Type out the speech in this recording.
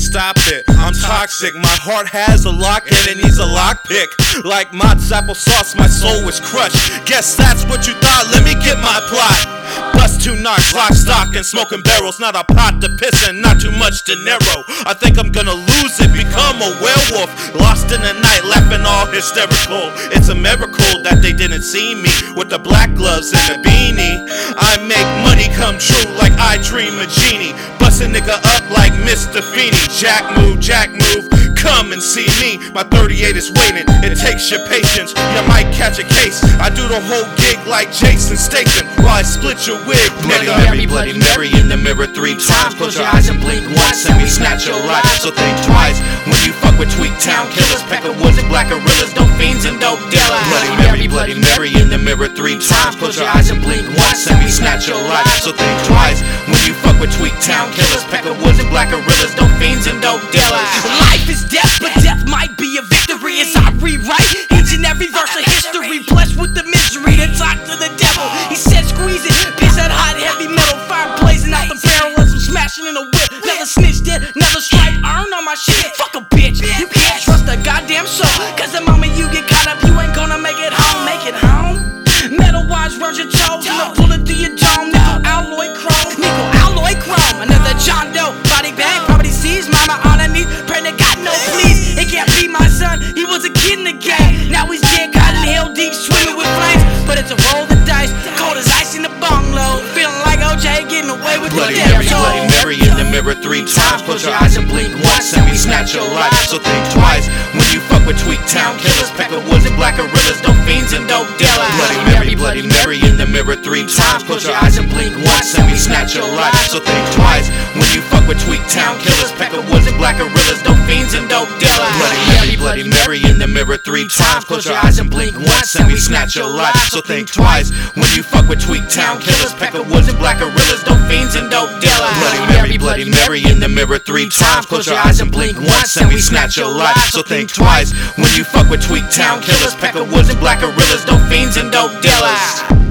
can't stop it. I'm toxic, my heart has a lock and it needs a lock pick. Like Mott's applesauce, my soul is crushed. Guess that's what you thought, let me get my plot. Bust two knocks, lock, stock, and smoking barrels. Not a pot to piss and not too much dinero. I think I'm gonna lose it, become a werewolf. Lost in the night, laughing all hysterical. It's a miracle that they didn't see me with the black gloves and the beanie. I make money come true like I dream a genie. Bust a nigga up like Mr. Feeney. Jack move, come and see me. My 38 is waiting, it takes your patience. You might catch a case. I do the whole gig like Jason Statham while I split your wig, Bloody nigga. Mary, Bloody Mary, in the mirror 3 times. Close your eyes and blink once, and we snatch your life. So think twice when you fuck with Tweet Town killers, Peckerwoods, Black Guerrillas, no fiends and no dealers. Bloody Mary, in the mirror 3 times. Close your eyes and blink once, and we snatch your life. So think twice when you fuck with Tweet Town killers, Peckerwoods, and Black Guerrillas, no fiends and no dealers. Life is death, but death might be a victory as I rewrite each and every verse of history. Blessed with the misery to talk to the devil. He said, squeeze it. Bitch, that hot, heavy metal, fire blazing out the barrel as I'm smashing in a whip. Never snitched it, never striped, earned on my shit. Fuck a bitch, you can't trust a goddamn soul. Cause the moment you get caught up, you ain't gonna make it home. Make it home? Metal wires round your toes, and a bullet through your dome. Nickel alloy chrome. Another John Doe, body bag, property seized. Mama on her knees, praying to God, no please. It can't be my son, he was a kid in the game. Now he's dead, caught in hell deep, swimming with flames. But it's a roll of the dice, cold as ice in the bungalow. Feeling like OJ getting away with the damn show. Bloody Mary, in the mirror 3 times. Close your eyes and blink once, and we snatch your life. So think twice when you fuck with Tweet Town killers, Peckerwoods and Black Gorillas, no fiends and no dealers. Bloody Mary, in the mirror 3 times. Close your eyes and blink once, and we snatch your life. So think twice when you fuck with Tweet Town killers, Peckerwoods and Black Gorillas, no fiends and no dealers. Bloody Mary, in the mirror 3 times. Close your eyes and blink once, and we snatch your life. So think twice when you fuck with Tweet Town killers, Peckerwoods and Black Gorillas, no fiends and no dealers. Bloody Mary, in the mirror 3 times. Close your eyes and blink once, and we snatch your life. So think twice when you fuck with Tweet Town killers, Peckerwoods and Black Gorillas, no fiends and no dealers.